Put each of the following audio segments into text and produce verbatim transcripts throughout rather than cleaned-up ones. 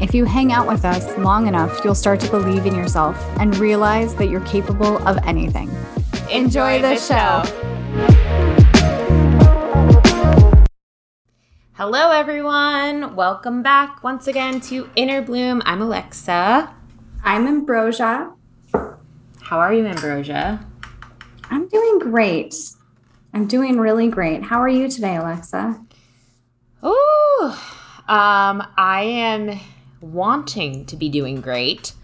If you hang out with us long enough, you'll start to believe in yourself and realize that you're capable of anything. Enjoy the show. Hello, everyone. Welcome back once again to Inner Bloom. I'm Alexa. I'm Ambrosia. How are you, Ambrosia? I'm doing great. I'm doing really great. How are you today, Alexa? Ooh, um, I am... wanting to be doing great.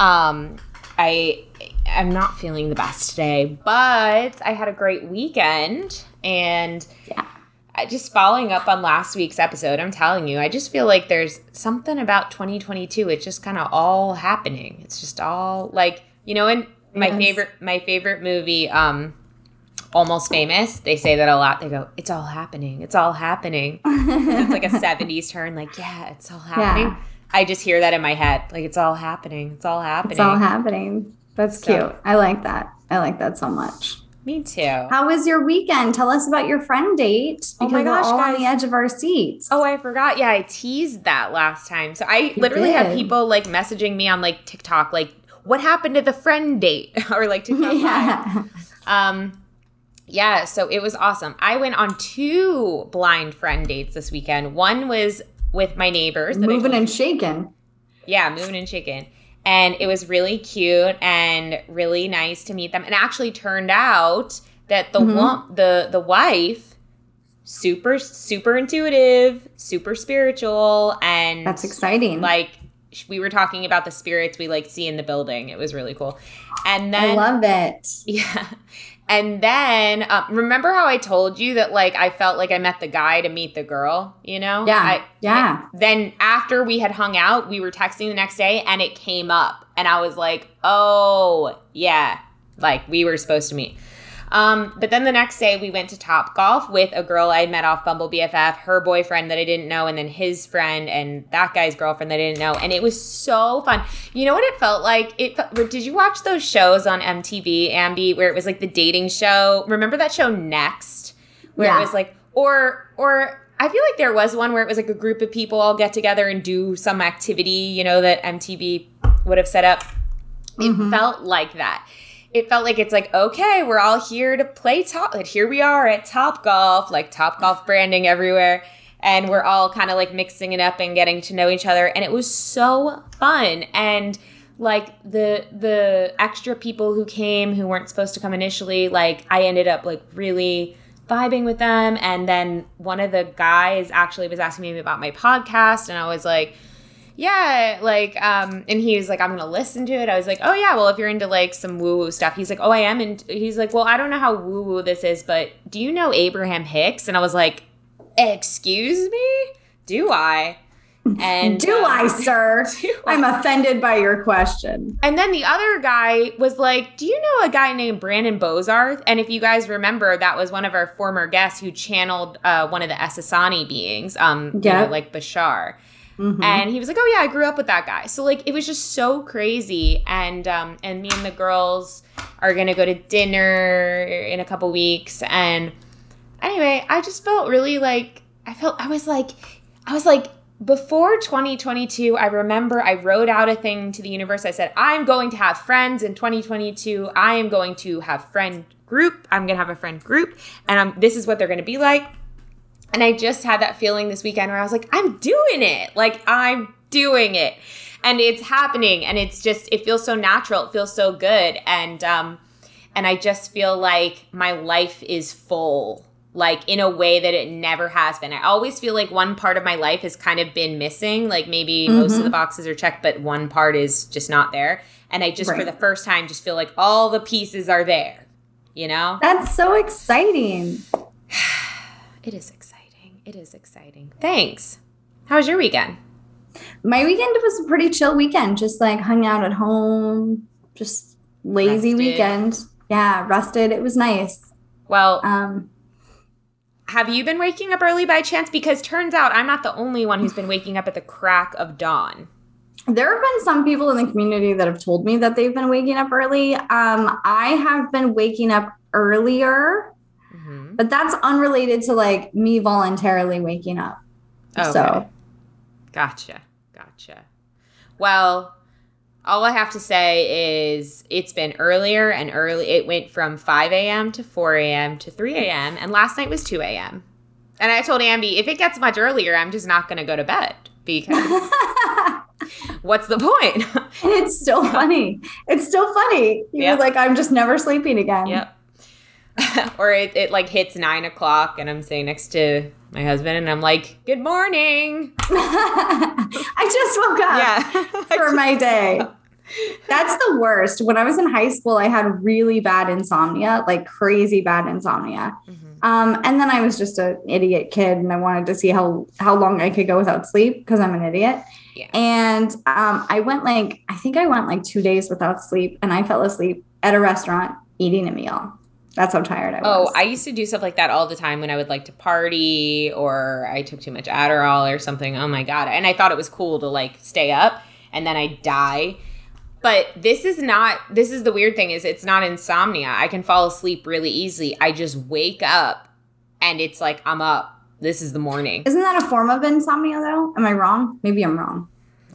Um, I, I'm not feeling the best today, but I had a great weekend, and yeah. I just following up on last week's episode, I'm telling you, I just feel like there's something about twenty twenty-two. It's just kind of all happening. It's just all like, you know, in my yes. favorite, my favorite movie, um, Almost Famous, they say that a lot. They go, it's all happening. It's all happening. It's like a seventies turn. Like, yeah, it's all happening. Yeah. I just hear that in my head. Like, it's all happening. It's all happening. It's all happening. That's so cute. I like that. I like that so much. Me too. How was your weekend? Tell us about your friend date. Because oh my gosh, we're all guys. On the edge of our seats. Oh, I forgot. Yeah, I teased that last time. So I you literally did. had people, like, messaging me on, like, TikTok, like, what happened to the friend date? Or, like, TikTok yeah. Live. Um, yeah, so it was awesome. I went on two blind friend dates this weekend. One was with my neighbors. That moving and shaking. Yeah, moving and shaking. And it was really cute and really nice to meet them. And it actually turned out that the mm-hmm. wo- the the wife, super, super intuitive, super spiritual. And that's exciting. Like, we were talking about the spirits we, like, see in the building. It was really cool. And then I love it. Yeah. And then um, remember how I told you that, like, I felt like I met the guy to meet the girl, you know? Yeah. I, yeah. I, then after we had hung out, we were texting the next day and it came up. And I was like, oh, yeah, like we were supposed to meet. Um, but then the next day we went to Topgolf with a girl I met off Bumble B F F, her boyfriend that I didn't know, and then his friend and that guy's girlfriend that I didn't know. And it was so fun. You know what it felt like? It Did you watch those shows on M T V, Ambi, where it was like the dating show? Remember that show Next? Where yeah. it was like, or, or I feel like there was one where it was like a group of people all get together and do some activity, you know, that M T V would have set up. Mm-hmm. It felt like that. It felt like it's like, okay, we're all here to play top. Like, here we are at Topgolf, like Topgolf branding everywhere. And we're all kind of like mixing it up and getting to know each other. And it was so fun. And like the the extra people who came who weren't supposed to come initially, like I ended up like really vibing with them. And then one of the guys actually was asking me about my podcast. And I was like, yeah, like, um, and he was like, I'm going to listen to it. I was like, oh, yeah, well, if you're into, like, some woo-woo stuff. He's like, oh, I am. And he's like, well, I don't know how woo-woo this is, but do you know Abraham Hicks? And I was like, excuse me? Do I? And do uh, I, sir? Do I'm I? offended by your question. And then the other guy was like, do you know a guy named Brandon Bozarth? And if you guys remember, that was one of our former guests who channeled uh, one of the Essassani beings, um, yeah. you know, like Bashar. Mm-hmm. And he was like, oh, yeah, I grew up with that guy. So, like, it was just so crazy. And um, and me and the girls are going to go to dinner in a couple weeks. And anyway, I just felt really, like, I felt, I was like, I was like, before twenty twenty-two, I remember I wrote out a thing to the universe. I said, I'm going to have friends in twenty twenty-two. I am going to have friend group. I'm going to have a friend group. And I'm, this is what they're going to be like. And I just had that feeling this weekend where I was like, I'm doing it. Like, I'm doing it. And it's happening. And it's just, it feels so natural. It feels so good. And um, And I just feel like my life is full, like in a way that it never has been. I always feel like one part of my life has kind of been missing. Like maybe mm-hmm. most of the boxes are checked, but one part is just not there. And I just, right. for the first time, just feel like all the pieces are there, you know? That's so exciting. It is exciting. It is exciting. Thanks. How was your weekend? My weekend was a pretty chill weekend. Just like hung out at home, just lazy rested. weekend. Yeah, rested. It was nice. Well, um, have you been waking up early by chance? Because turns out I'm not the only one who's been waking up at the crack of dawn. There have been some people in the community that have told me that they've been waking up early. Um, I have been waking up earlier, mm-hmm. but that's unrelated to like me voluntarily waking up. Okay. So. Gotcha. Gotcha. Well, all I have to say is it's been earlier and early. It went from five a.m. to four a.m. to three a.m. And last night was two a.m. And I told Amby, if it gets much earlier, I'm just not going to go to bed because what's the point? And it's still funny. It's still funny. You're yep. like, I'm just never sleeping again. Yep. Or it, it like hits nine o'clock and I'm sitting next to my husband and I'm like, good morning. I just woke up yeah, for my day. That's the worst. When I was in high school, I had really bad insomnia, like crazy bad insomnia. Mm-hmm. Um, and then I was just an idiot kid and I wanted to see how, how long I could go without sleep because I'm an idiot. Yeah. And um, I went like, I think I went like two days without sleep and I fell asleep at a restaurant eating a meal. That's how tired I was. Oh, I used to do stuff like that all the time when I would like to party or I took too much Adderall or something. Oh, my God. And I thought it was cool to like stay up and then I die. But this is not – this is the weird thing is it's not insomnia. I can fall asleep really easily. I just wake up and it's like I'm up. This is the morning. Isn't that a form of insomnia though? Am I wrong? Maybe I'm wrong.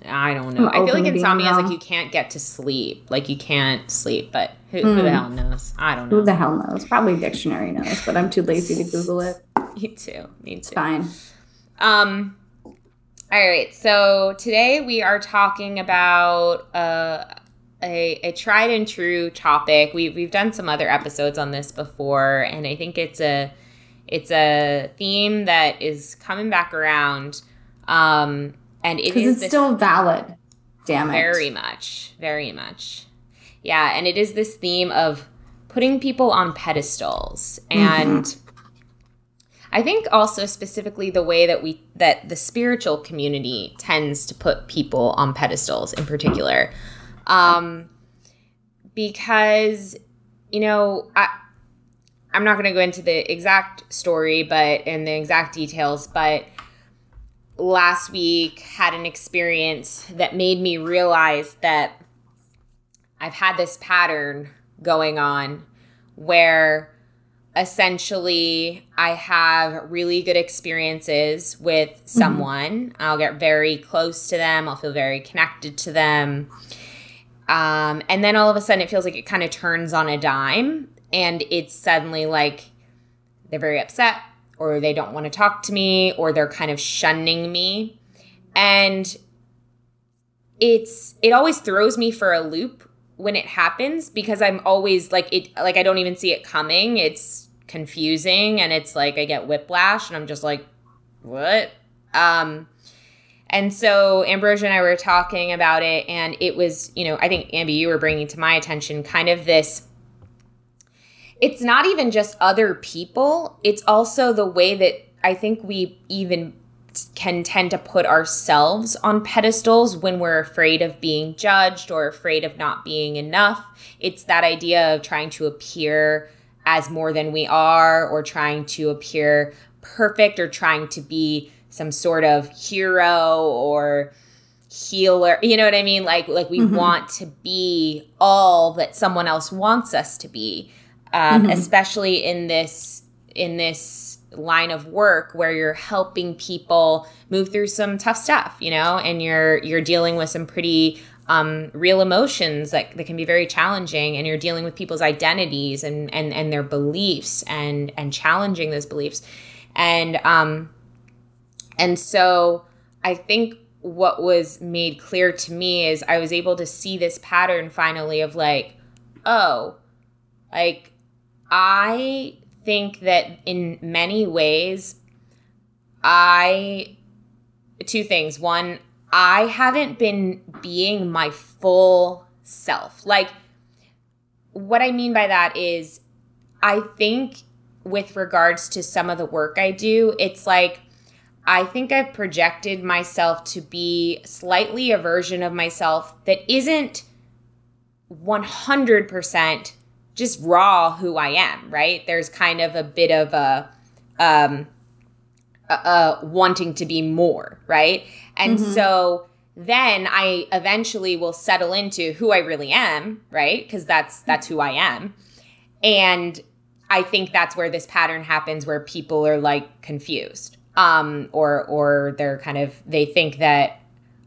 I don't know. I feel like insomnia is like you can't get to sleep. Like you can't sleep, but who, mm. who the hell knows? I don't know. Who the hell knows? Probably dictionary knows, but I'm too lazy to Google it. Me too. Me too. It's fine. Um, all right. So today we are talking about uh, a, a tried and true topic. We, we've done some other episodes on this before, and I think it's a, it's a theme that is coming back around. Um And it is it's still valid, damn it. Very much, very much. Yeah, and it is this theme of putting people on pedestals. And mm-hmm. I think also specifically the way that we that the spiritual community tends to put people on pedestals in particular. Um, because, you know, I, I'm not going to go into the exact story but and the exact details, but last week had an experience that made me realize that I've had this pattern going on where essentially I have really good experiences with someone. Mm-hmm. I'll get very close to them. I'll feel very connected to them. Um, and then all of a sudden it feels like it kind of turns on a dime and it's suddenly like they're very upset, or they don't want to talk to me, or they're kind of shunning me. And it's it always throws me for a loop when it happens because I'm always like it like I don't even see it coming. It's confusing and it's like I get whiplash and I'm just like, what? Um, and so Ambrosia and I were talking about it and it was, you know, I think, Amby, you were bringing to my attention kind of this. It's not even just other people. It's also the way that I think we even can tend to put ourselves on pedestals when we're afraid of being judged or afraid of not being enough. It's that idea of trying to appear as more than we are or trying to appear perfect or trying to be some sort of hero or healer. You know what I mean? Like, like we mm-hmm. want to be all that someone else wants us to be. Um, mm-hmm. Especially in this in this line of work where you're helping people move through some tough stuff, you know, and you're you're dealing with some pretty um, real emotions that, that can be very challenging, and you're dealing with people's identities and and, and their beliefs and and challenging those beliefs, and um, and so I think what was made clear to me is I was able to see this pattern finally of like, oh. Like, I think that in many ways, I, two things. One, I haven't been being my full self. Like, what I mean by that is, I think with regards to some of the work I do, it's like, I think I've projected myself to be slightly a version of myself that isn't one hundred percent just raw who I am, right? There's kind of a bit of a, um, a, a wanting to be more, right? And mm-hmm. so then I eventually will settle into who I really am, right? Because that's that's who I am. And I think that's where this pattern happens, where people are like confused. Um, or, or they're kind of, they think that,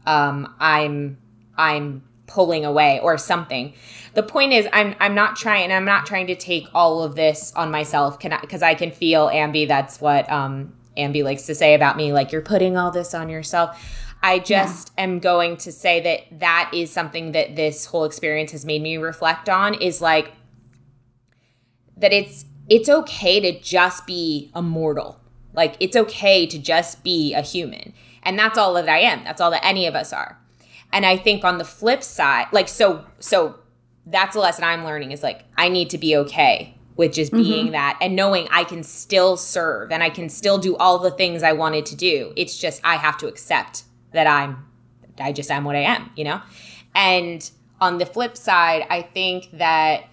um, I'm, I'm pulling away or something. The point is I'm, I'm not trying, I'm not trying to take all of this on myself. Can I, cause I can feel Ambi. That's what, um, Ambi likes to say about me. Like, you're putting all this on yourself. I just yeah. am going to say that that is something that this whole experience has made me reflect on, is like, that it's, it's okay to just be a mortal. Like, it's okay to just be a human. And that's all that I am. That's all that any of us are. And I think on the flip side, like, so so that's a lesson I'm learning, is like, I need to be okay with just being mm-hmm. that, and knowing I can still serve and I can still do all the things I wanted to do. It's just, I have to accept that I'm, I just am what I am, you know? And on the flip side, I think that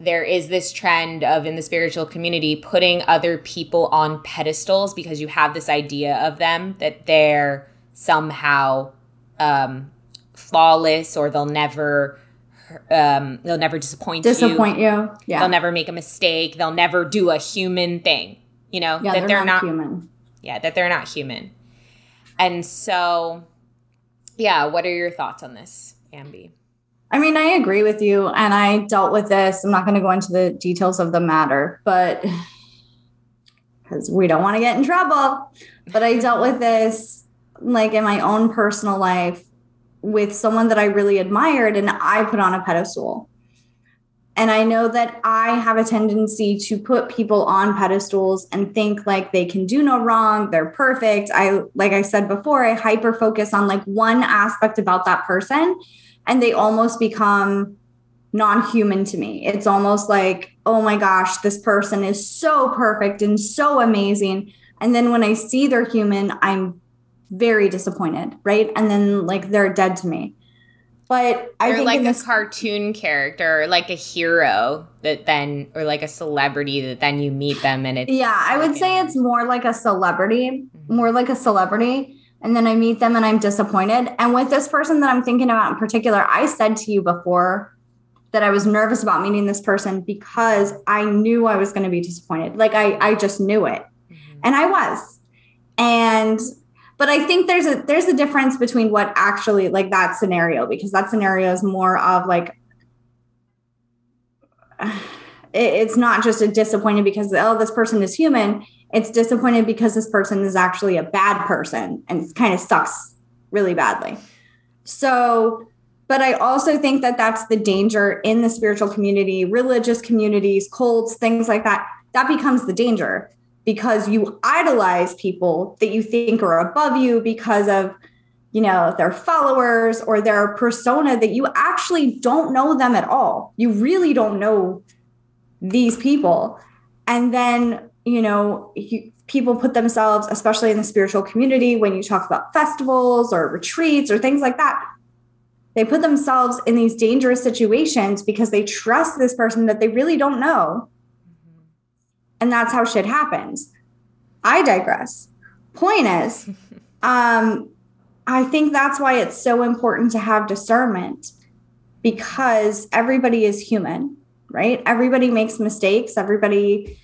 there is this trend of, in the spiritual community, putting other people on pedestals because you have this idea of them that they're somehow um, flawless, or they'll never um, they'll never disappoint, disappoint you. Disappoint you, yeah. They'll never make a mistake. They'll never do a human thing, you know? Yeah, that they're, they're not, not human. Yeah, that they're not human. And so, yeah, what are your thoughts on this, Ambi? I mean, I agree with you, and I dealt with this. I'm not going to go into the details of the matter, but because we don't want to get in trouble, but I dealt with this like in my own personal life with someone that I really admired, and I put on a pedestal. And I know that I have a tendency to put people on pedestals and think like they can do no wrong. They're perfect. I, like I said before, I hyper-focus on like one aspect about that person, and they almost become non-human to me. It's almost like, oh my gosh, this person is so perfect and so amazing. And then when I see they're human, I'm very disappointed, right? And then like they're dead to me. But I or think like a this- cartoon character, or like a hero that then, or like a celebrity that then you meet them and it's yeah, I would say it's more like a celebrity, mm-hmm. more like a celebrity. And then I meet them and I'm disappointed. And with this person that I'm thinking about in particular, I said to you before that I was nervous about meeting this person because I knew I was going to be disappointed. Like I, I just knew it. Mm-hmm. And I was. And, but I think there's a, there's a difference between what actually like that scenario, because that scenario is more of like, it, it's not just a disappointed because, oh, this person is human. It's disappointed because this person is actually a bad person and it kind of sucks really badly. So, but I also think that that's the danger in the spiritual community, religious communities, cults, things like that. That becomes the danger because you idolize people that you think are above you because of, you know, their followers or their persona that you actually don't know them at all. You really don't know these people. And then you know, you, people put themselves, especially in the spiritual community, when you talk about festivals or retreats or things like that, they put themselves in these dangerous situations because they trust this person that they really don't know. Mm-hmm. And that's how shit happens. I digress. Point is, um, I think that's why it's so important to have discernment, because everybody is human, right? Everybody makes mistakes. Everybody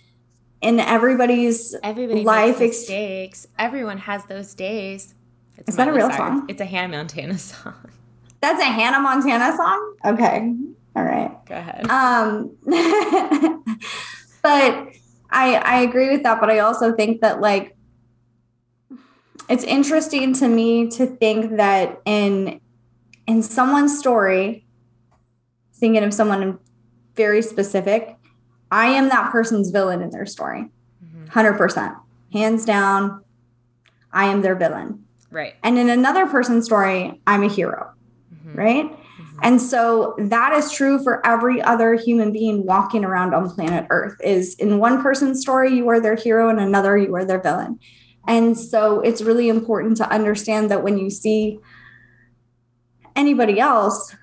in everybody's Everybody life makes mistakes. Everyone has those days. It's Is that a real Cyrus. Song? It's a Hannah Montana song. That's a Hannah Montana song? Okay. All right. Go ahead. Um, but I, I agree with that. But I also think that like, it's interesting to me to think that in, in someone's story, thinking of someone very specific, I am that person's villain in their story. Mm-hmm. one hundred percent. Hands down, I am their villain. Right. And in another person's story, I'm a hero. Mm-hmm. Right. Mm-hmm. And so that is true for every other human being walking around on planet Earth. Is in one person's story, you are their hero, and another, you are their villain. And so it's really important to understand that when you see anybody else,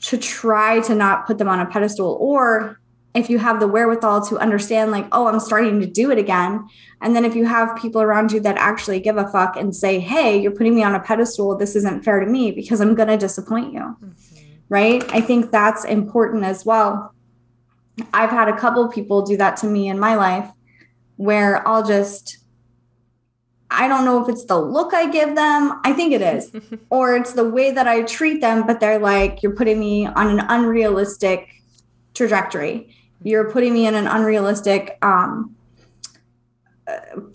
to try to not put them on a pedestal, or if you have the wherewithal to understand, like, oh, I'm starting to do it again. And then if you have people around you that actually give a fuck and say, hey, you're putting me on a pedestal. This isn't fair to me because I'm going to disappoint you. Mm-hmm. Right. I think that's important as well. I've had a couple people do that to me in my life where I'll just, I don't know if it's the look I give them. I think it is. Or it's the way that I treat them, but they're like, you're putting me on an unrealistic trajectory. You're putting me in an unrealistic um,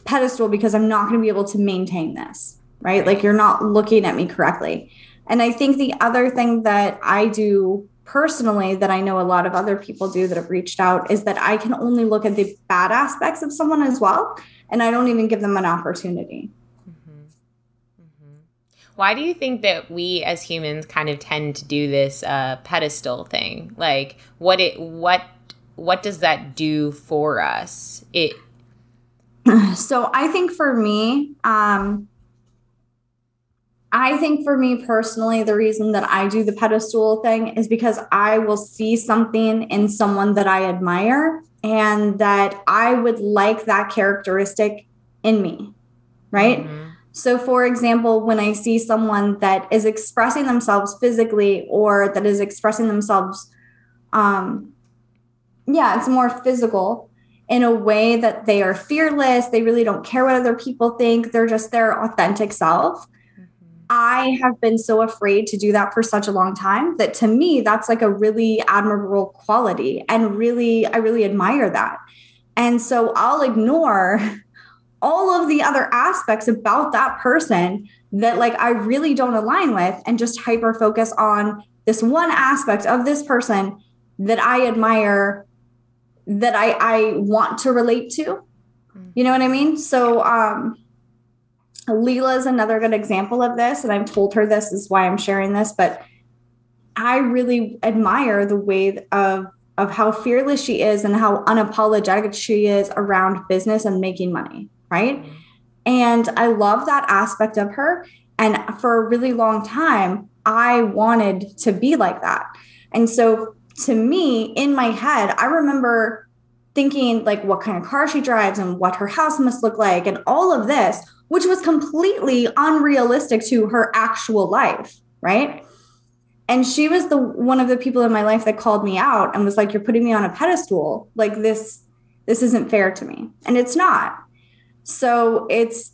pedestal because I'm not going to be able to maintain this, right? Like, you're not looking at me correctly. And I think the other thing that I do personally that I know a lot of other people do that have reached out is that I can only look at the bad aspects of someone as well. And I don't even give them an opportunity. Mm-hmm. Mm-hmm. Why do you think that we as humans kind of tend to do this uh, pedestal thing? Like, what it what what does that do for us? It. So I think for me, um, I think for me personally, the reason that I do the pedestal thing is because I will see something in someone that I admire, and that I would like that characteristic in me, right? Mm-hmm. So for example, when I see someone that is expressing themselves physically, or that is expressing themselves, um, yeah, it's more physical in a way that they are fearless. They really don't care what other people think. They're just their authentic self. Mm-hmm. I have been so afraid to do that for such a long time that to me, that's like a really admirable quality. And really, I really admire that. And so I'll ignore all of the other aspects about that person that, like, I really don't align with, and just hyper focus on this one aspect of this person that I admire, that I, I want to relate to. You know what I mean? So, um, Lila is another good example of this. And I've told her this, this is why I'm sharing this, but I really admire the way of, of how fearless she is and how unapologetic she is around business and making money. Right. And I love that aspect of her. And for a really long time, I wanted to be like that. And so to me, in my head, I remember thinking, like, what kind of car she drives and what her house must look like and all of this, which was completely unrealistic to her actual life. Right. And she was the one of the people in my life that called me out and was like, you're putting me on a pedestal. Like, this, this isn't fair to me. And it's not. So it's,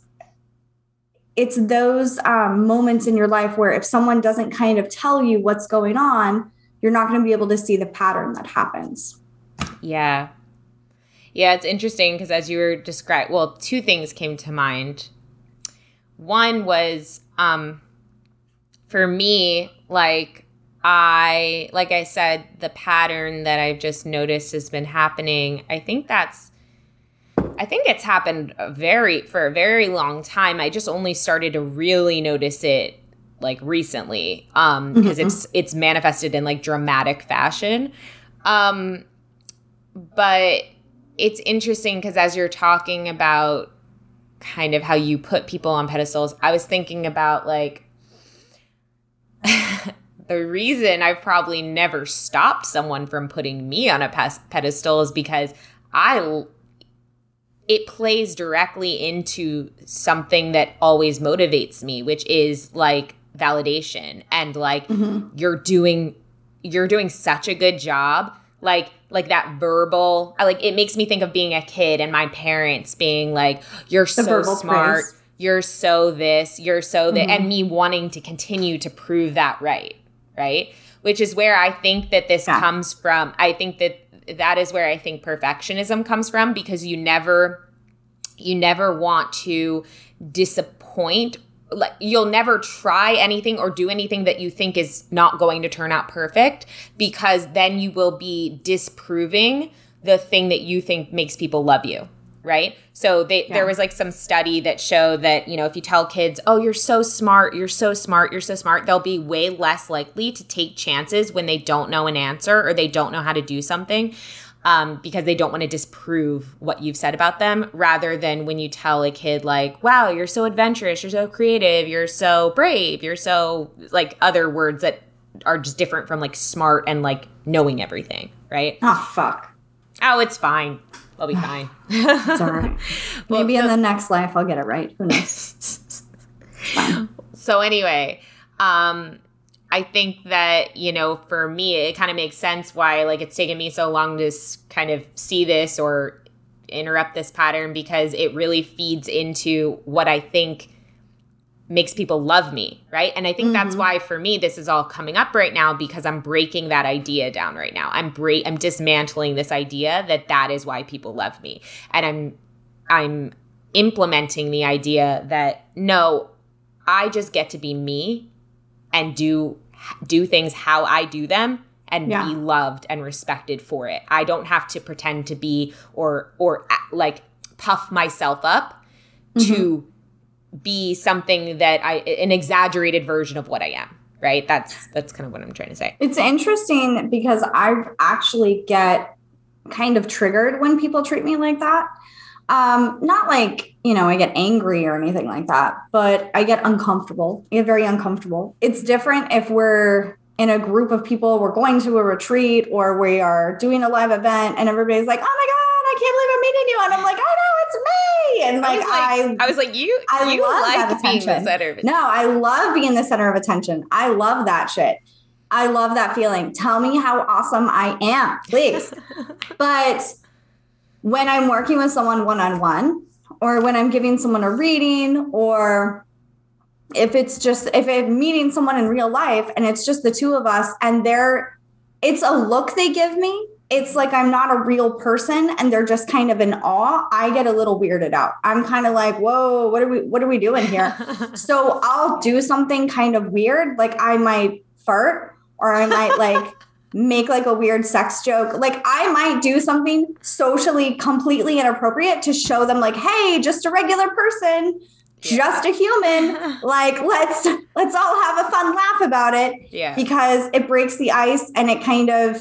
it's those um, moments in your life where if someone doesn't kind of tell you what's going on, you're not going to be able to see the pattern that happens. Yeah. Yeah. It's interesting because as you were describing, well, two things came to mind. One was, um, for me, like I, like I said, the pattern that I've just noticed has been happening. I think that's, I think it's happened a very, for a very long time. I just only started to really notice it like recently, um, because mm-hmm. it's, it's manifested in like dramatic fashion. Um, but it's interesting because as you're talking about kind of how you put people on pedestals, I was thinking about like the reason I've probably never stopped someone from putting me on a pe- pedestal is because I it plays directly into something that always motivates me, which is like validation and like mm-hmm. you're doing you're doing such a good job. Like like that verbal, I like it makes me think of being a kid and my parents being like, you're so smart, praise. You're so this, you're so that, mm-hmm. and me wanting to continue to prove that right, right? Which is where I think that this yeah. comes from. I think that that is where I think perfectionism comes from, because you never you never want to disappoint. Like, you'll never try anything or do anything that you think is not going to turn out perfect, because then you will be disproving the thing that you think makes people love you, right? So they, yeah. there was like some study that showed that, you know, if you tell kids, oh, you're so smart, you're so smart, you're so smart, they'll be way less likely to take chances when they don't know an answer or they don't know how to do something. Um, because they don't want to disprove what you've said about them, rather than when you tell a kid like, wow, you're so adventurous, you're so creative, you're so brave, you're so like other words that are just different from like smart and like knowing everything, right? Oh, fuck. Oh, it's fine. I'll be fine. It's all right. well, Maybe so- in the next life I'll get it right. Who knows? So anyway, um, I think that, you know, for me, it kind of makes sense why, like, it's taken me so long to kind of see this or interrupt this pattern, because it really feeds into what I think makes people love me, right? And I think mm-hmm. that's why, for me, this is all coming up right now, because I'm breaking that idea down right now. I'm bra- I'm dismantling this idea that that is why people love me. And I'm I'm implementing the idea that, no, I just get to be me and do do things how I do them and yeah. be loved and respected for it. I don't have to pretend to be or or like puff myself up mm-hmm. to be something that I an exaggerated version of what I am, right? That's that's kind of what I'm trying to say. It's interesting because I actually get kind of triggered when people treat me like that. Um, not like, you know, I get angry or anything like that, but I get uncomfortable. I get very uncomfortable. It's different if we're in a group of people, we're going to a retreat or we are doing a live event and everybody's like, oh my God, I can't believe I'm meeting you. And I'm like, oh no, it's me. And like, I, was like, I, I was like, you, I you like being the center of attention. No, I love being the center of attention. I love that shit. I love that feeling. Tell me how awesome I am, please. But when I'm working with someone one-on-one or when I'm giving someone a reading, or if it's just, if I'm meeting someone in real life and it's just the two of us and they're, it's a look they give me. It's like, I'm not a real person and they're just kind of in awe. I get a little weirded out. I'm kind of like, whoa, what are we, what are we doing here? So I'll do something kind of weird. Like I might fart or I might like make like a weird sex joke. Like I might do something socially completely inappropriate to show them like, hey, just a regular person, yeah. just a human. Like, let's, let's all have a fun laugh about it yeah. because it breaks the ice and it kind of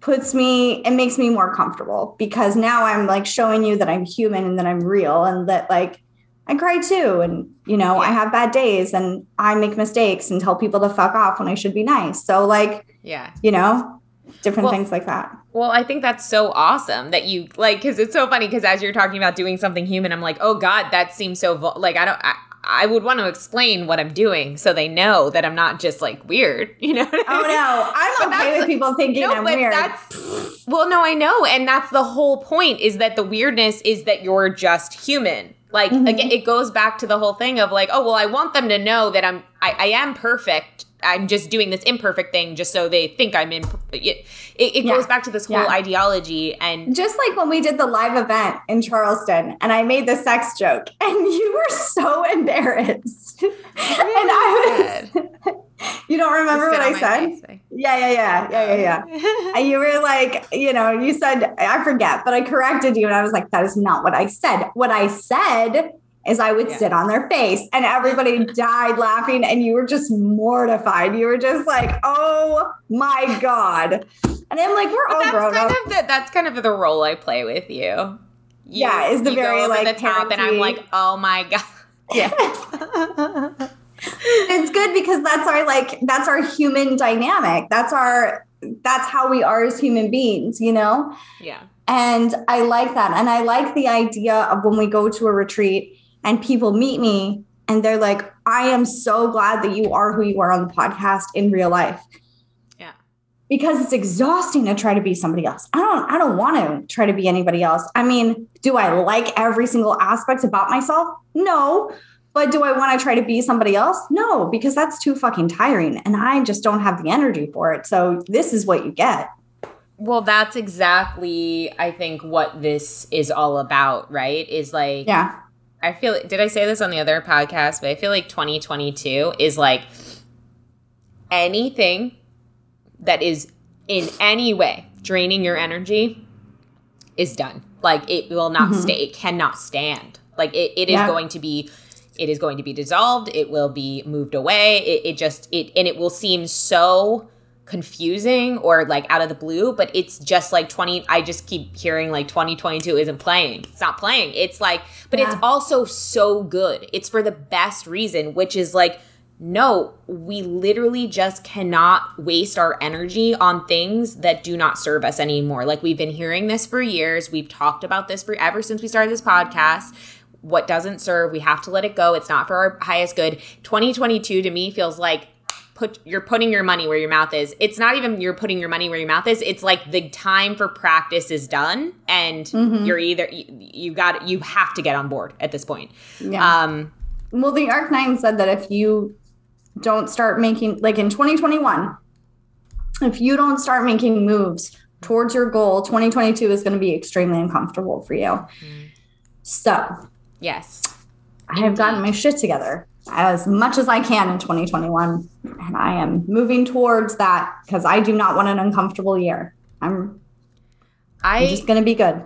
puts me, it makes me more comfortable because now I'm like showing you that I'm human and that I'm real and that like, I cry too. And, you know, yeah. I have bad days and I make mistakes and tell people to fuck off when I should be nice. So like, yeah, you know, different well, things like that. Well, I think that's so awesome that you like, cause it's so funny. Cause as you're talking about doing something human, I'm like, oh God, that seems so vul- like, I don't, I, I would want to explain what I'm doing so they know that I'm not just like weird, you know? What I mean? Oh no, I'm but okay with like, people thinking no, I'm but weird. That's, well, no, I know. And that's the whole point is that the weirdness is that you're just human. Like, mm-hmm. again, it goes back to the whole thing of like, oh, well, I want them to know that I'm, I, I am perfect. I'm just doing this imperfect thing just so they think I'm in. It, it yeah. goes back to this whole yeah. ideology. And just like when we did the live event in Charleston and I made the sex joke and you were so embarrassed. Really? And I was, you don't remember what I said? Face. Yeah, yeah, yeah, yeah, yeah, yeah. And you were like, you know, you said, I forget, but I corrected you. And I was like, that is not what I said. What I said is I would yeah. sit on their face and everybody died laughing and you were just mortified. You were just like, oh my God. And I'm like, we're but all that's grown kind up. Of the, that's kind of the role I play with you. you yeah, is the very like the top and I'm like, oh my God. Yeah. It's good because that's our like, that's our human dynamic. That's our, that's how we are as human beings, you know? Yeah. And I like that. And I like the idea of when we go to a retreat and people meet me and they're like, I am so glad that you are who you are on the podcast in real life. Yeah. Because it's exhausting to try to be somebody else. I don't, I don't want to try to be anybody else. I mean, do I like every single aspect about myself? No. But do I want to try to be somebody else? No, because that's too fucking tiring. And I just don't have the energy for it. So this is what you get. Well, that's exactly, I think, what this is all about, right? Is like, yeah. I feel, did I say this on the other podcast? But I feel like twenty twenty-two is like anything that is in any way draining your energy is done. Like, it will not mm-hmm. stay. It cannot stand. Like, it, it yeah. is going to be it is going to be dissolved. It will be moved away. It, it just it and it will seem so confusing or like out of the blue, but it's just like twenty. I just keep hearing like twenty twenty-two isn't playing. It's not playing. It's like, but yeah. it's also so good. It's for the best reason, which is like, no, we literally just cannot waste our energy on things that do not serve us anymore. Like, we've been hearing this for years. We've talked about this for ever since we started this podcast. What doesn't serve, we have to let it go. It's not for our highest good. twenty twenty-two to me feels like put you're putting your money where your mouth is. It's not even you're putting your money where your mouth is. It's like the time for practice is done, and mm-hmm. you're either you, you got you have to get on board at this point. Yeah. Um, well, the A R C nine said that if you don't start making, like in twenty twenty-one, if you don't start making moves towards your goal, twenty twenty-two is going to be extremely uncomfortable for you. Mm. So. Yes. I have gotten my shit together as much as I can in twenty twenty-one. And I am moving towards that because I do not want an uncomfortable year. I'm, I, I'm just going to be good.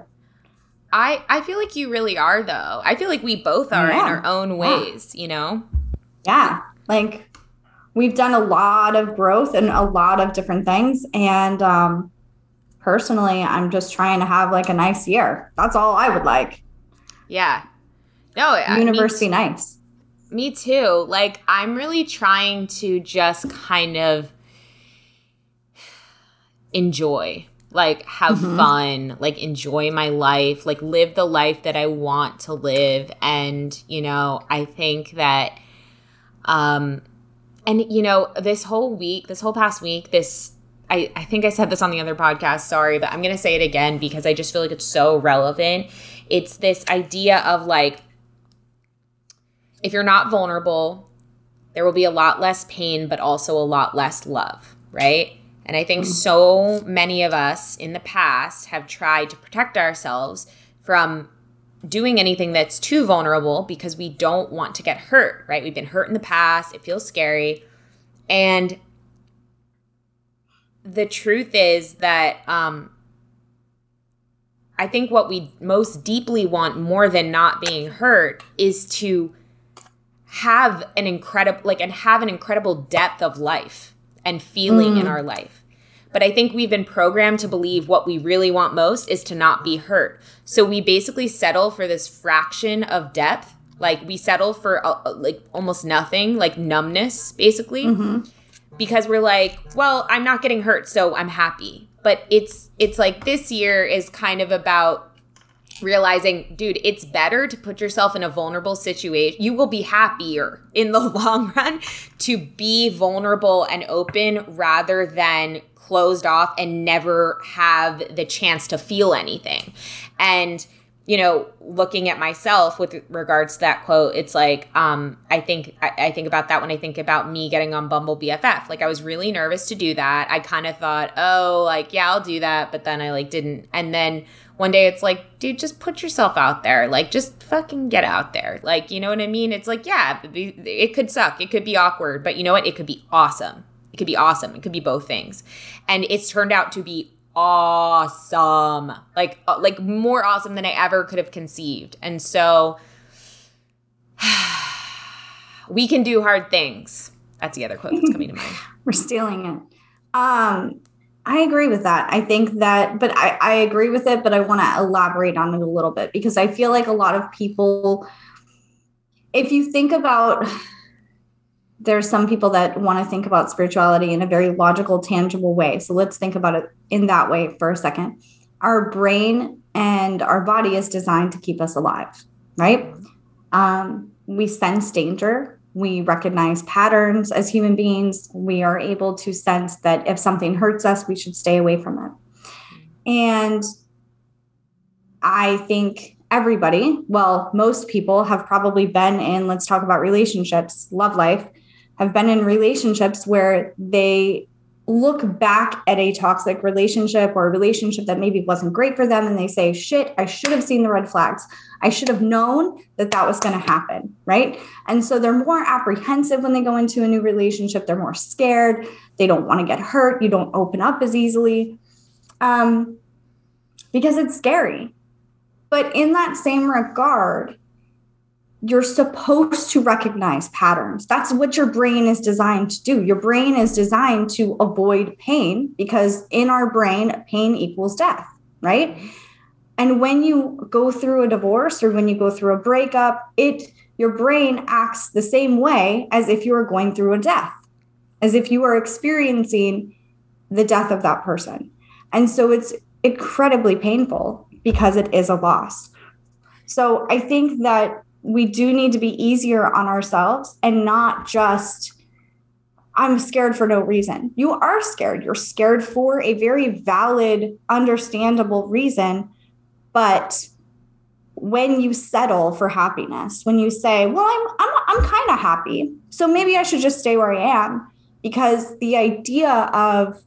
I, I feel like you really are, though. I feel like we both are yeah. in our own ways, yeah. you know? Yeah. Like, we've done a lot of growth and a lot of different things. And um, personally, I'm just trying to have like a nice year. That's all I would like. Yeah. No, university me, nights. Me too. Like, I'm really trying to just kind of enjoy, like, have mm-hmm. fun, like, enjoy my life, like, live the life that I want to live. And, you know, I think that, um, and, you know, this whole week, this whole past week, this, I, I think I said this on the other podcast, sorry, but I'm going to say it again because I just feel like it's so relevant. It's this idea of, like, if you're not vulnerable, there will be a lot less pain, but also a lot less love, right? And I think so many of us in the past have tried to protect ourselves from doing anything that's too vulnerable because we don't want to get hurt, right? We've been hurt in the past. It feels scary. And the truth is that um, I think what we most deeply want more than not being hurt is to have an incredible, like, and have an incredible depth of life and feeling mm. in our life. But I think we've been programmed to believe what we really want most is to not be hurt. So we basically settle for this fraction of depth. Like, we settle for uh, like almost nothing, like numbness, basically, mm-hmm. because we're like, well, I'm not getting hurt, so I'm happy. But it's it's like this year is kind of about realizing, dude, it's better to put yourself in a vulnerable situation. You will be happier in the long run to be vulnerable and open rather than closed off and never have the chance to feel anything. And, you know, looking at myself with regards to that quote, it's like, um, I think I, I think about that when I think about me getting on Bumble B F F. Like, I was really nervous to do that. I kind of thought, oh, like, yeah, I'll do that. But then I, like, didn't. And then one day it's like, dude, just put yourself out there. Like, just fucking get out there. Like, you know what I mean? It's like, yeah, it could suck. It could be awkward. But you know what? It could be awesome. It could be awesome. It could be both things. And it's turned out to be awesome. Like, like more awesome than I ever could have conceived. And so we can do hard things. That's the other quote that's coming to mind. We're stealing it. Um, I agree with that. I think that, but I, I agree with it, but I want to elaborate on it a little bit because I feel like a lot of people, if you think about, there's some people that want to think about spirituality in a very logical, tangible way. So let's think about it in that way for a second. Our brain and our body is designed to keep us alive, right? Um, we sense danger. We recognize patterns as human beings. We are able to sense that if something hurts us, we should stay away from it. And I think everybody, well, most people have probably been in, let's talk about relationships, love life, have been in relationships where they look back at a toxic relationship or a relationship that maybe wasn't great for them. And they say, shit, I should have seen the red flags. I should have known that that was going to happen. Right. And so they're more apprehensive when they go into a new relationship. They're more scared. They don't want to get hurt. You don't open up as easily. Um, because it's scary. But in that same regard, you're supposed to recognize patterns. That's what your brain is designed to do. Your brain is designed to avoid pain, because in our brain, pain equals death, right? And when you go through a divorce or when you go through a breakup, it your brain acts the same way as if you were going through a death, as if you are experiencing the death of that person. And so it's incredibly painful because it is a loss. So I think that we do need to be easier on ourselves and not just, I'm scared for no reason. You are scared. You're scared for a very valid, understandable reason. But when you settle for happiness, when you say, well, I'm, I'm, I'm kind of happy, so maybe I should just stay where I am, because the idea of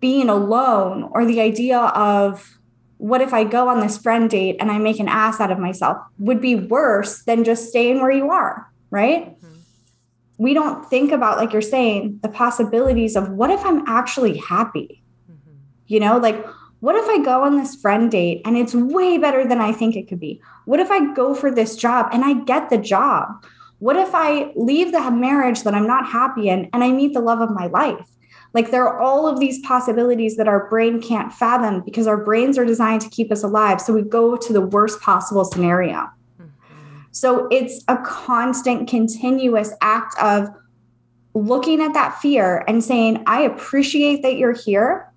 being alone, or the idea of, what if I go on this friend date and I make an ass out of myself, would be worse than just staying where you are, right? Mm-hmm. We don't think about, like you're saying, the possibilities of what if I'm actually happy? Mm-hmm. You know, like, what if I go on this friend date and it's way better than I think it could be? What if I go for this job and I get the job? What if I leave the marriage that I'm not happy in and I meet the love of my life? Like, there are all of these possibilities that our brain can't fathom because our brains are designed to keep us alive. So we go to the worst possible scenario. Mm-hmm. So it's a constant, continuous act of looking at that fear and saying, I appreciate that you're here,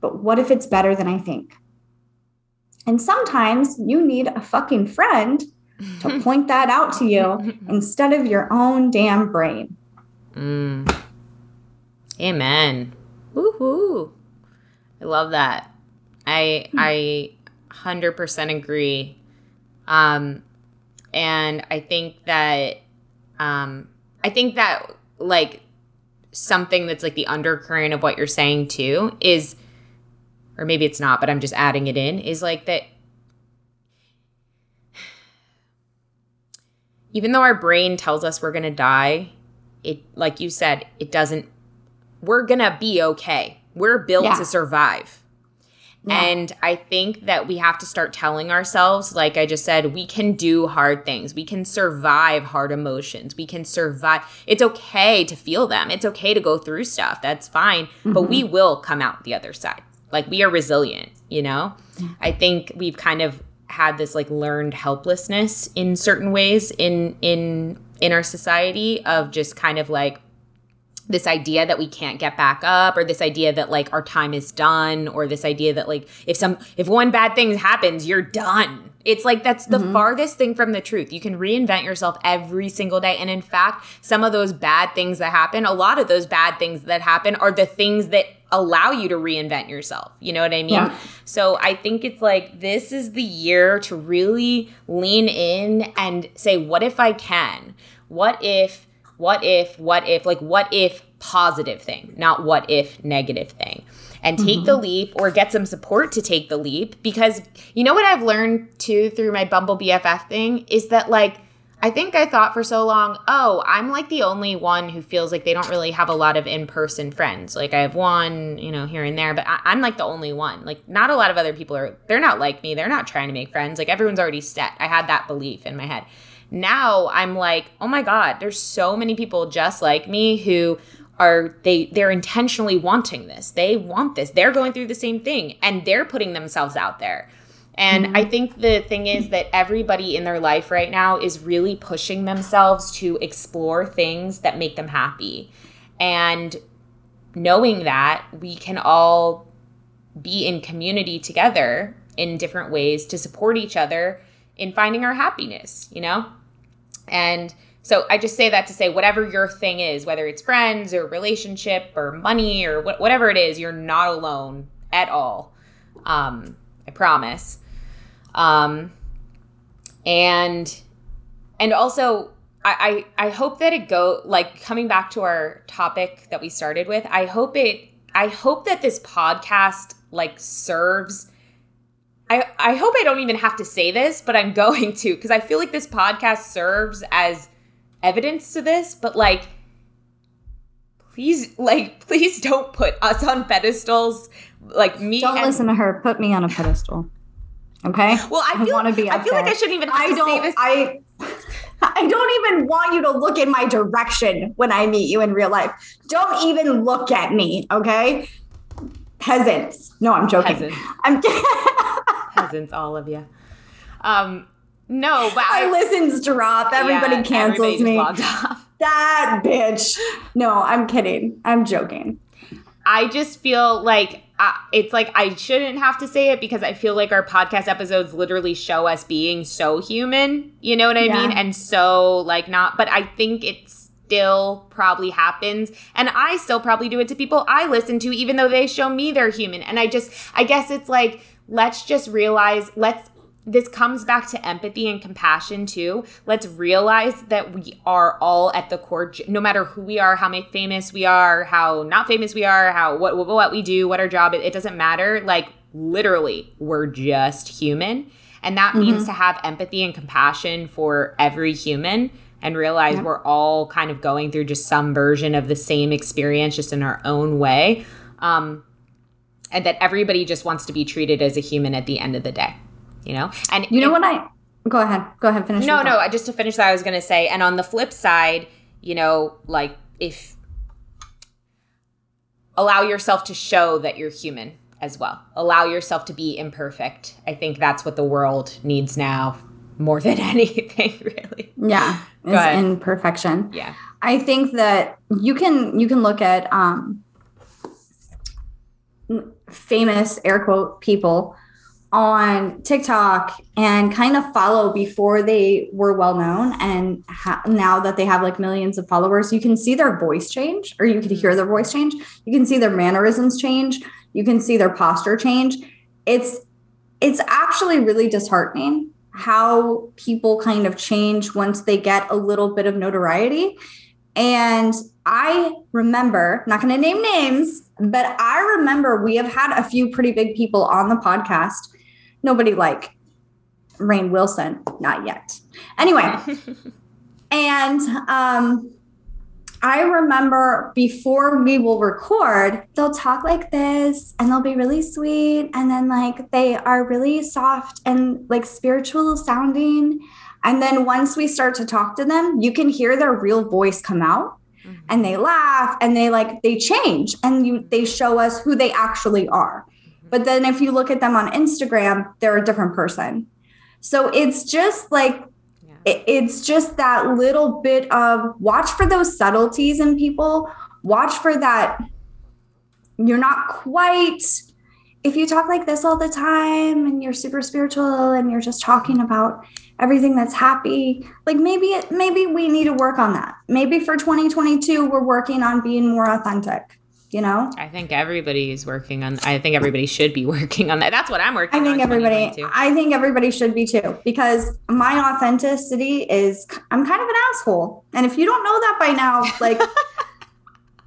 but what if it's better than I think? And sometimes you need a fucking friend to point that out to you instead of your own damn brain. Mm. Amen. Woohoo. I love that. I I one hundred percent agree. Um and I think that um I think that like something that's like the undercurrent of what you're saying too is, or maybe it's not, but I'm just adding it in, is like that even though our brain tells us we're going to die, it, like you said, it doesn't we're going to be okay. We're built yeah. to survive. Yeah. And I think that we have to start telling ourselves, like I just said, we can do hard things. We can survive hard emotions. We can survive. It's okay to feel them. It's okay to go through stuff. That's fine. Mm-hmm. But we will come out the other side. Like, we are resilient, you know? Yeah. I think we've kind of had this like learned helplessness in certain ways in in in our society of just kind of like, this idea that we can't get back up, or this idea that like our time is done, or this idea that like if some if one bad thing happens, you're done. It's like that's the mm-hmm. farthest thing from the truth. You can reinvent yourself every single day. And in fact, some of those bad things that happen, a lot of those bad things that happen are the things that allow you to reinvent yourself. You know what I mean? Yeah. So I think it's like this is the year to really lean in and say, what if I can? What if What if, what if, like what if positive thing, not what if negative thing. And take mm-hmm. the leap, or get some support to take the leap, because you know what I've learned too through my Bumble B F F thing is that like I think I thought for so long, oh, I'm like the only one who feels like they don't really have a lot of in-person friends. Like I have one, you know, here and there, but I- I'm like the only one. Like not a lot of other people are, they're not like me. They're not trying to make friends. Like everyone's already set. I had that belief in my head. Now I'm like, oh my God, there's so many people just like me who are, they, they're intentionally wanting this. They want this. They're going through the same thing and they're putting themselves out there. And mm-hmm. I think the thing is that everybody in their life right now is really pushing themselves to explore things that make them happy. And knowing that we can all be in community together in different ways to support each other in finding our happiness, you know? And so I just say that to say whatever your thing is, whether it's friends or relationship or money or wh- whatever it is, you're not alone at all. Um, I promise. Um, and and also I, I I hope that it go like coming back to our topic that we started with, I hope it I hope that this podcast like serves I, I hope I don't even have to say this, but I'm going to, because I feel like this podcast serves as evidence to this, but like, please, like, please don't put us on pedestals. Like me. Don't and- listen to her. Put me on a pedestal. Okay. Well, I, I feel, want to be. I feel there. like I shouldn't even. Have I to don't. Say this. I. I don't even want you to look in my direction when I meet you in real life. Don't even look at me. Okay. Peasants. No, I'm joking. Peasants. I'm peasants, all of you. Um. No, but I, I listens drop. Everybody yeah, cancels me. Off. That bitch. No, I'm kidding. I'm joking. I just feel like uh, it's like I shouldn't have to say it because I feel like our podcast episodes literally show us being so human. You know what I yeah. mean? And so like not. But I think it still probably happens. And I still probably do it to people I listen to, even though they show me they're human. And I just I guess it's like, let's just realize let's. This comes back to empathy and compassion, too. Let's realize that we are all at the core, no matter who we are, how famous we are, how not famous we are, how what what we do, what our job is. It doesn't matter. Like, literally, we're just human. And that mm-hmm. means to have empathy and compassion for every human and realize yeah. we're all kind of going through just some version of the same experience, just in our own way. Um, and that everybody just wants to be treated as a human at the end of the day. You know, and you know what I go ahead, go ahead, finish. No, no, just to finish that, I was going to say, and on the flip side, you know, like if allow yourself to show that you're human as well, allow yourself to be imperfect. I think that's what the world needs now more than anything, really. Yeah. Is imperfection. Yeah. I think that you can, you can look at um, famous air quote people on TikTok and kind of follow before they were well known. And ha- now that they have like millions of followers, you can see their voice change, or you could hear their voice change. You can see their mannerisms change. You can see their posture change. It's, it's actually really disheartening how people kind of change once they get a little bit of notoriety. And I remember, not going to name names, but I remember we have had a few pretty big people on the podcast. Nobody like Rainn Wilson, not yet. Anyway, and um, I remember before we will record, they'll talk like this and they'll be really sweet. And then like they are really soft and like spiritual sounding. And then once we start to talk to them, you can hear their real voice come out. Mm-hmm. And they laugh and they like they change and you, they show us who they actually are. But then if you look at them on Instagram, they're a different person. So it's just like, yeah. it, it's just that little bit of watch for those subtleties in people. Watch for that. You're not quite, if you talk like this all the time and you're super spiritual and you're just talking about everything that's happy, like maybe, it, maybe we need to work on that. Maybe for twenty twenty-two, we're working on being more authentic. You know, I think everybody's working on, I think everybody should be working on that. That's what I'm working on. I think on everybody, I think everybody should be too, because my authenticity is, I'm kind of an asshole. And if you don't know that by now, like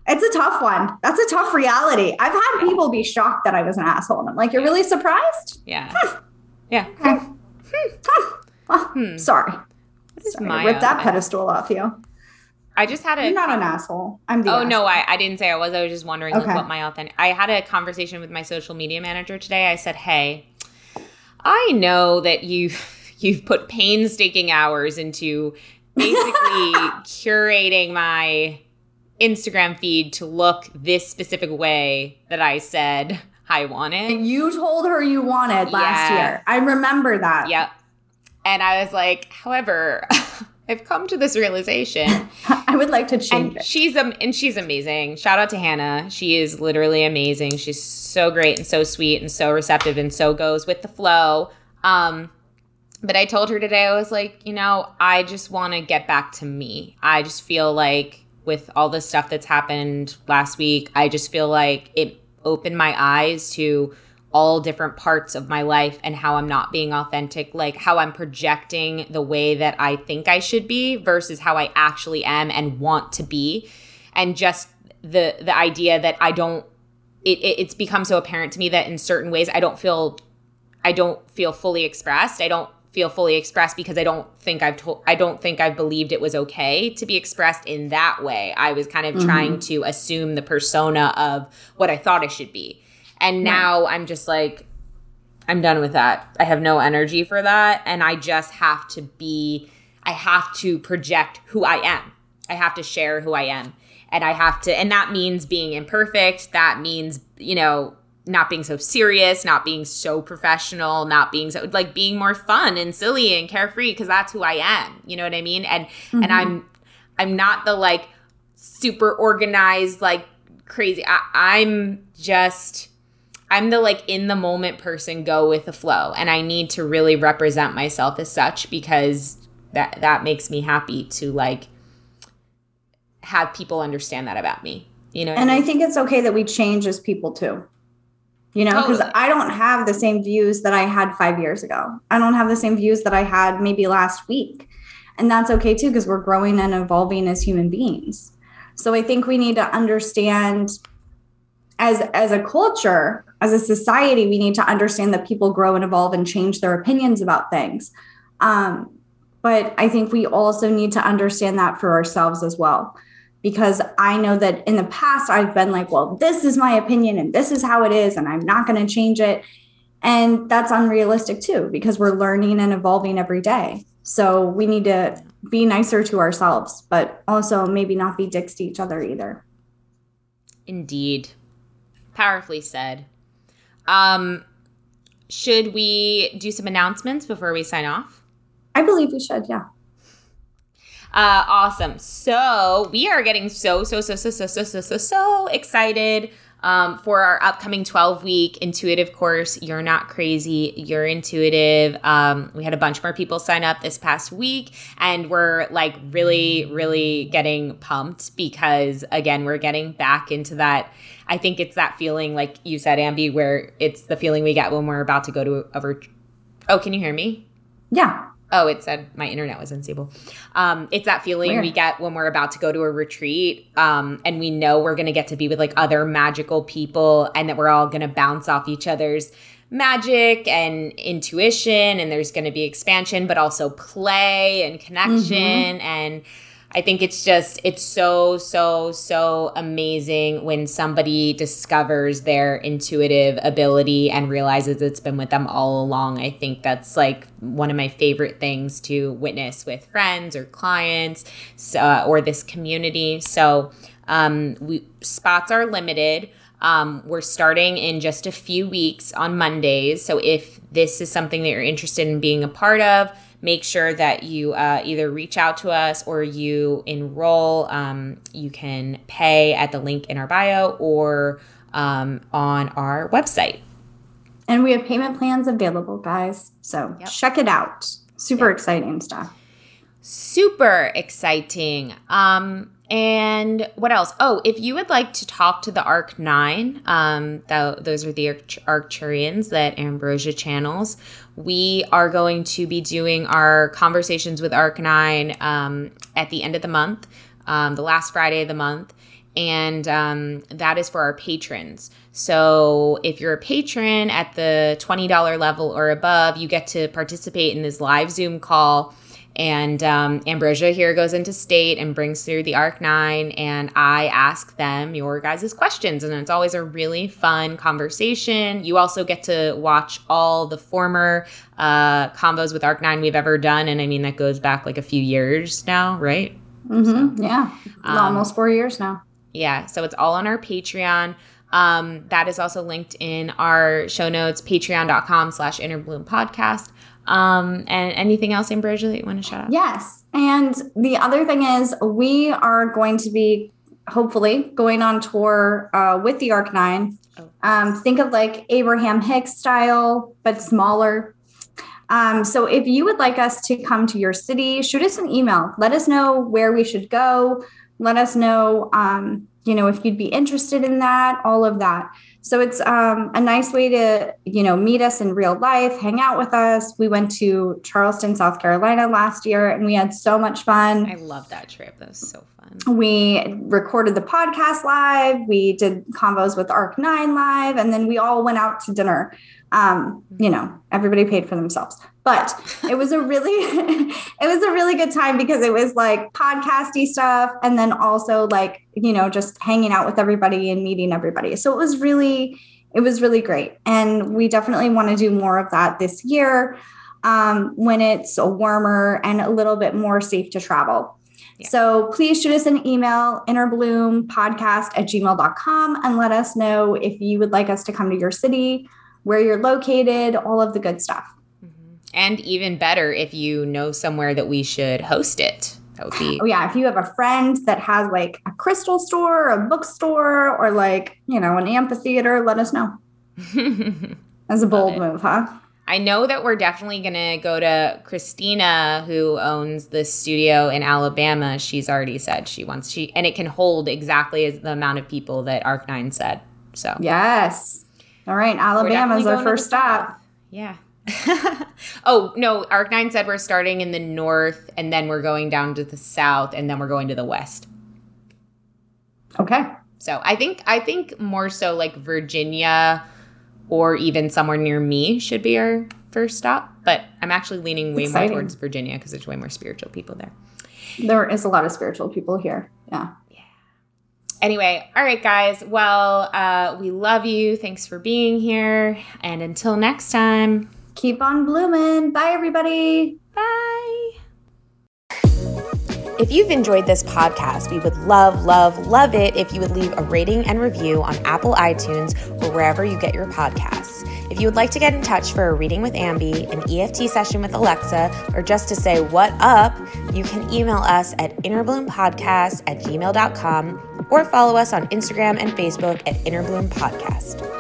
it's a tough one. That's a tough reality. I've had yeah. people be shocked that I was an asshole. And I'm like, you're yeah. really surprised? Yeah. Huh. Yeah. Okay. Hmm. Huh. Well, hmm. Sorry. Sorry to rip that pedestal off you. I just had a. You're not an asshole. I'm the. Oh asshole. no, I, I didn't say I was. I was just wondering okay. like, what my authentic. I had a conversation with my social media manager today. I said, "Hey, I know that you've you've put painstaking hours into basically curating my Instagram feed to look this specific way that I said I wanted." And you told her you wanted last yeah. year. I remember that. Yep. And I was like, however. I've come to this realization. I would like to change and it. She's um, and she's amazing. Shout out to Hannah. She is literally amazing. She's so great and so sweet and so receptive and so goes with the flow. Um, but I told her today, I was like, you know, I just want to get back to me. I just feel like with all the stuff that's happened last week, I just feel like it opened my eyes to all different parts of my life and how I'm not being authentic, like how I'm projecting the way that I think I should be versus how I actually am and want to be. And just the the idea that I don't, it, it it's become so apparent to me that in certain ways I don't feel, I don't feel fully expressed. I don't feel fully expressed because I don't think I've told, I don't think I've believed it was okay to be expressed in that way. I was kind of mm-hmm. trying to assume the persona of what I thought I should be. And now right. I'm just like, I'm done with that. I have no energy for that. And I just have to be, I have to project who I am. I have to share who I am. And I have to, and that means being imperfect. That means, you know, not being so serious, not being so professional, not being so, like, being more fun and silly and carefree, because that's who I am. You know what I mean? And mm-hmm. and I'm I'm not the, like, super organized, like, crazy. I, I'm just, I'm the, like, in the moment person, go with the flow. And I need to really represent myself as such, because that that makes me happy to, like, have people understand that about me. You know what and I mean? I think it's okay that we change as people too. You know, because totally. I don't have the same views that I had five years ago. I don't have the same views that I had maybe last week. And that's okay too, because we're growing and evolving as human beings. So I think we need to understand as, as a culture, as a society, we need to understand that people grow and evolve and change their opinions about things. Um, but I think we also need to understand that for ourselves as well. Because I know that in the past, I've been like, well, this is my opinion and this is how it is, and I'm not going to change it. And that's unrealistic too, because we're learning and evolving every day. So we need to be nicer to ourselves, but also maybe not be dicks to each other either. Indeed. Powerfully said. Um, should we do some announcements before we sign off? I believe we should, yeah. Uh, awesome. So we are getting so, so, so, so, so, so, so, so, so excited um, for our upcoming twelve-week intuitive course. You're not crazy. You're intuitive. Um, we had a bunch more people sign up this past week, and we're like really, really getting pumped because, again, we're getting back into that. I think it's that feeling, like you said, Ambi, where it's the feeling we get when we're about to go to a virtual. Oh, can you hear me? Yeah. Oh, it said my internet was unstable. Um, it's that feeling Weird. we get when we're about to go to a retreat um, and we know we're going to get to be with like other magical people, and that we're all going to bounce off each other's magic and intuition, and there's going to be expansion, but also play and connection. Mm-hmm. And I think it's just, it's so, so, so amazing when somebody discovers their intuitive ability and realizes it's been with them all along. I think that's like one of my favorite things to witness with friends or clients uh, or this community. So um, we, spots are limited. Um, we're starting in just a few weeks on Mondays. So if this is something that you're interested in being a part of, make sure that you uh, either reach out to us or you enroll. Um, you can pay at the link in our bio or um, on our website. And we have payment plans available, guys. So yep. check it out. Super yep. exciting stuff. Super exciting. Um, and what else? Oh, if you would like to talk to the A R C nine, um, th- those are the Arcturians that Ambrosia channels. We are going to be doing our conversations with A R C nine um, at the end of the month, um, the last Friday of the month. And um, that is for our patrons. So if you're a patron at the twenty dollars level or above, you get to participate in this live Zoom call. And um, Ambrosia here goes into state and brings through the A R C nine, and I ask them your guys' questions. And it's always a really fun conversation. You also get to watch all the former uh, combos with A R C nine we've ever done. And I mean, that goes back like a few years now, right? Mm-hmm. So, yeah. Um, almost four years now. Yeah. So it's all on our Patreon. Um, that is also linked in our show notes, patreon.com slash innerbloom podcast. Um, and anything else, Ambrosia, that you want to shout out? Yes. And the other thing is we are going to be hopefully going on tour uh, with the A R C nine. Oh. Um, think of like Abraham Hicks style, but smaller. Um, so if you would like us to come to your city, shoot us an email. Let us know where we should go. Let us know, um, you know, if you'd be interested in that, all of that. So it's um, a nice way to, you know, meet us in real life, hang out with us. We went to Charleston, South Carolina last year, and we had so much fun. I love that trip. That was so fun. fun. We recorded the podcast live. We did combos with A R C nine live. And then we all went out to dinner. Um, you know, everybody paid for themselves, but it was a really, it was a really good time because it was like podcasty stuff. And then also like, you know, just hanging out with everybody and meeting everybody. So it was really, it was really great. And we definitely want to do more of that this year. Um, when it's warmer and a little bit more safe to travel. Yeah. So please shoot us an email, innerbloom podcast at gmail dot com, and let us know if you would like us to come to your city, where you're located, all of the good stuff. Mm-hmm. And even better, if you know somewhere that we should host it. That would be. Oh, yeah. If you have a friend that has like a crystal store, or a bookstore, or like, you know, an amphitheater, let us know. That's a bold move, huh? I know that we're definitely going to go to Christina, who owns this studio in Alabama. She's already said she wants she and it can hold exactly as the amount of people that A R C nine said. So yes. All right. Alabama's our first stop. Yeah. Oh, no. A R C nine said we're starting in the north and then we're going down to the south and then we're going to the west. Okay. So I think I think more so like Virginia or even somewhere near me should be our first stop. But I'm actually leaning way Exciting. more towards Virginia because there's way more spiritual people there. There is a lot of spiritual people here. Yeah. Yeah. Anyway, all right, guys. Well, uh, we love you. Thanks for being here. And until next time. Keep on blooming. Bye, everybody. Bye. If you've enjoyed this podcast, we would love, love, love it if you would leave a rating and review on Apple iTunes or wherever you get your podcasts. If you would like to get in touch for a reading with Ambi, an E F T session with Alexa, or just to say what up, you can email us at innerbloom podcast at gmail dot com or follow us on Instagram and Facebook at innerbloom podcast.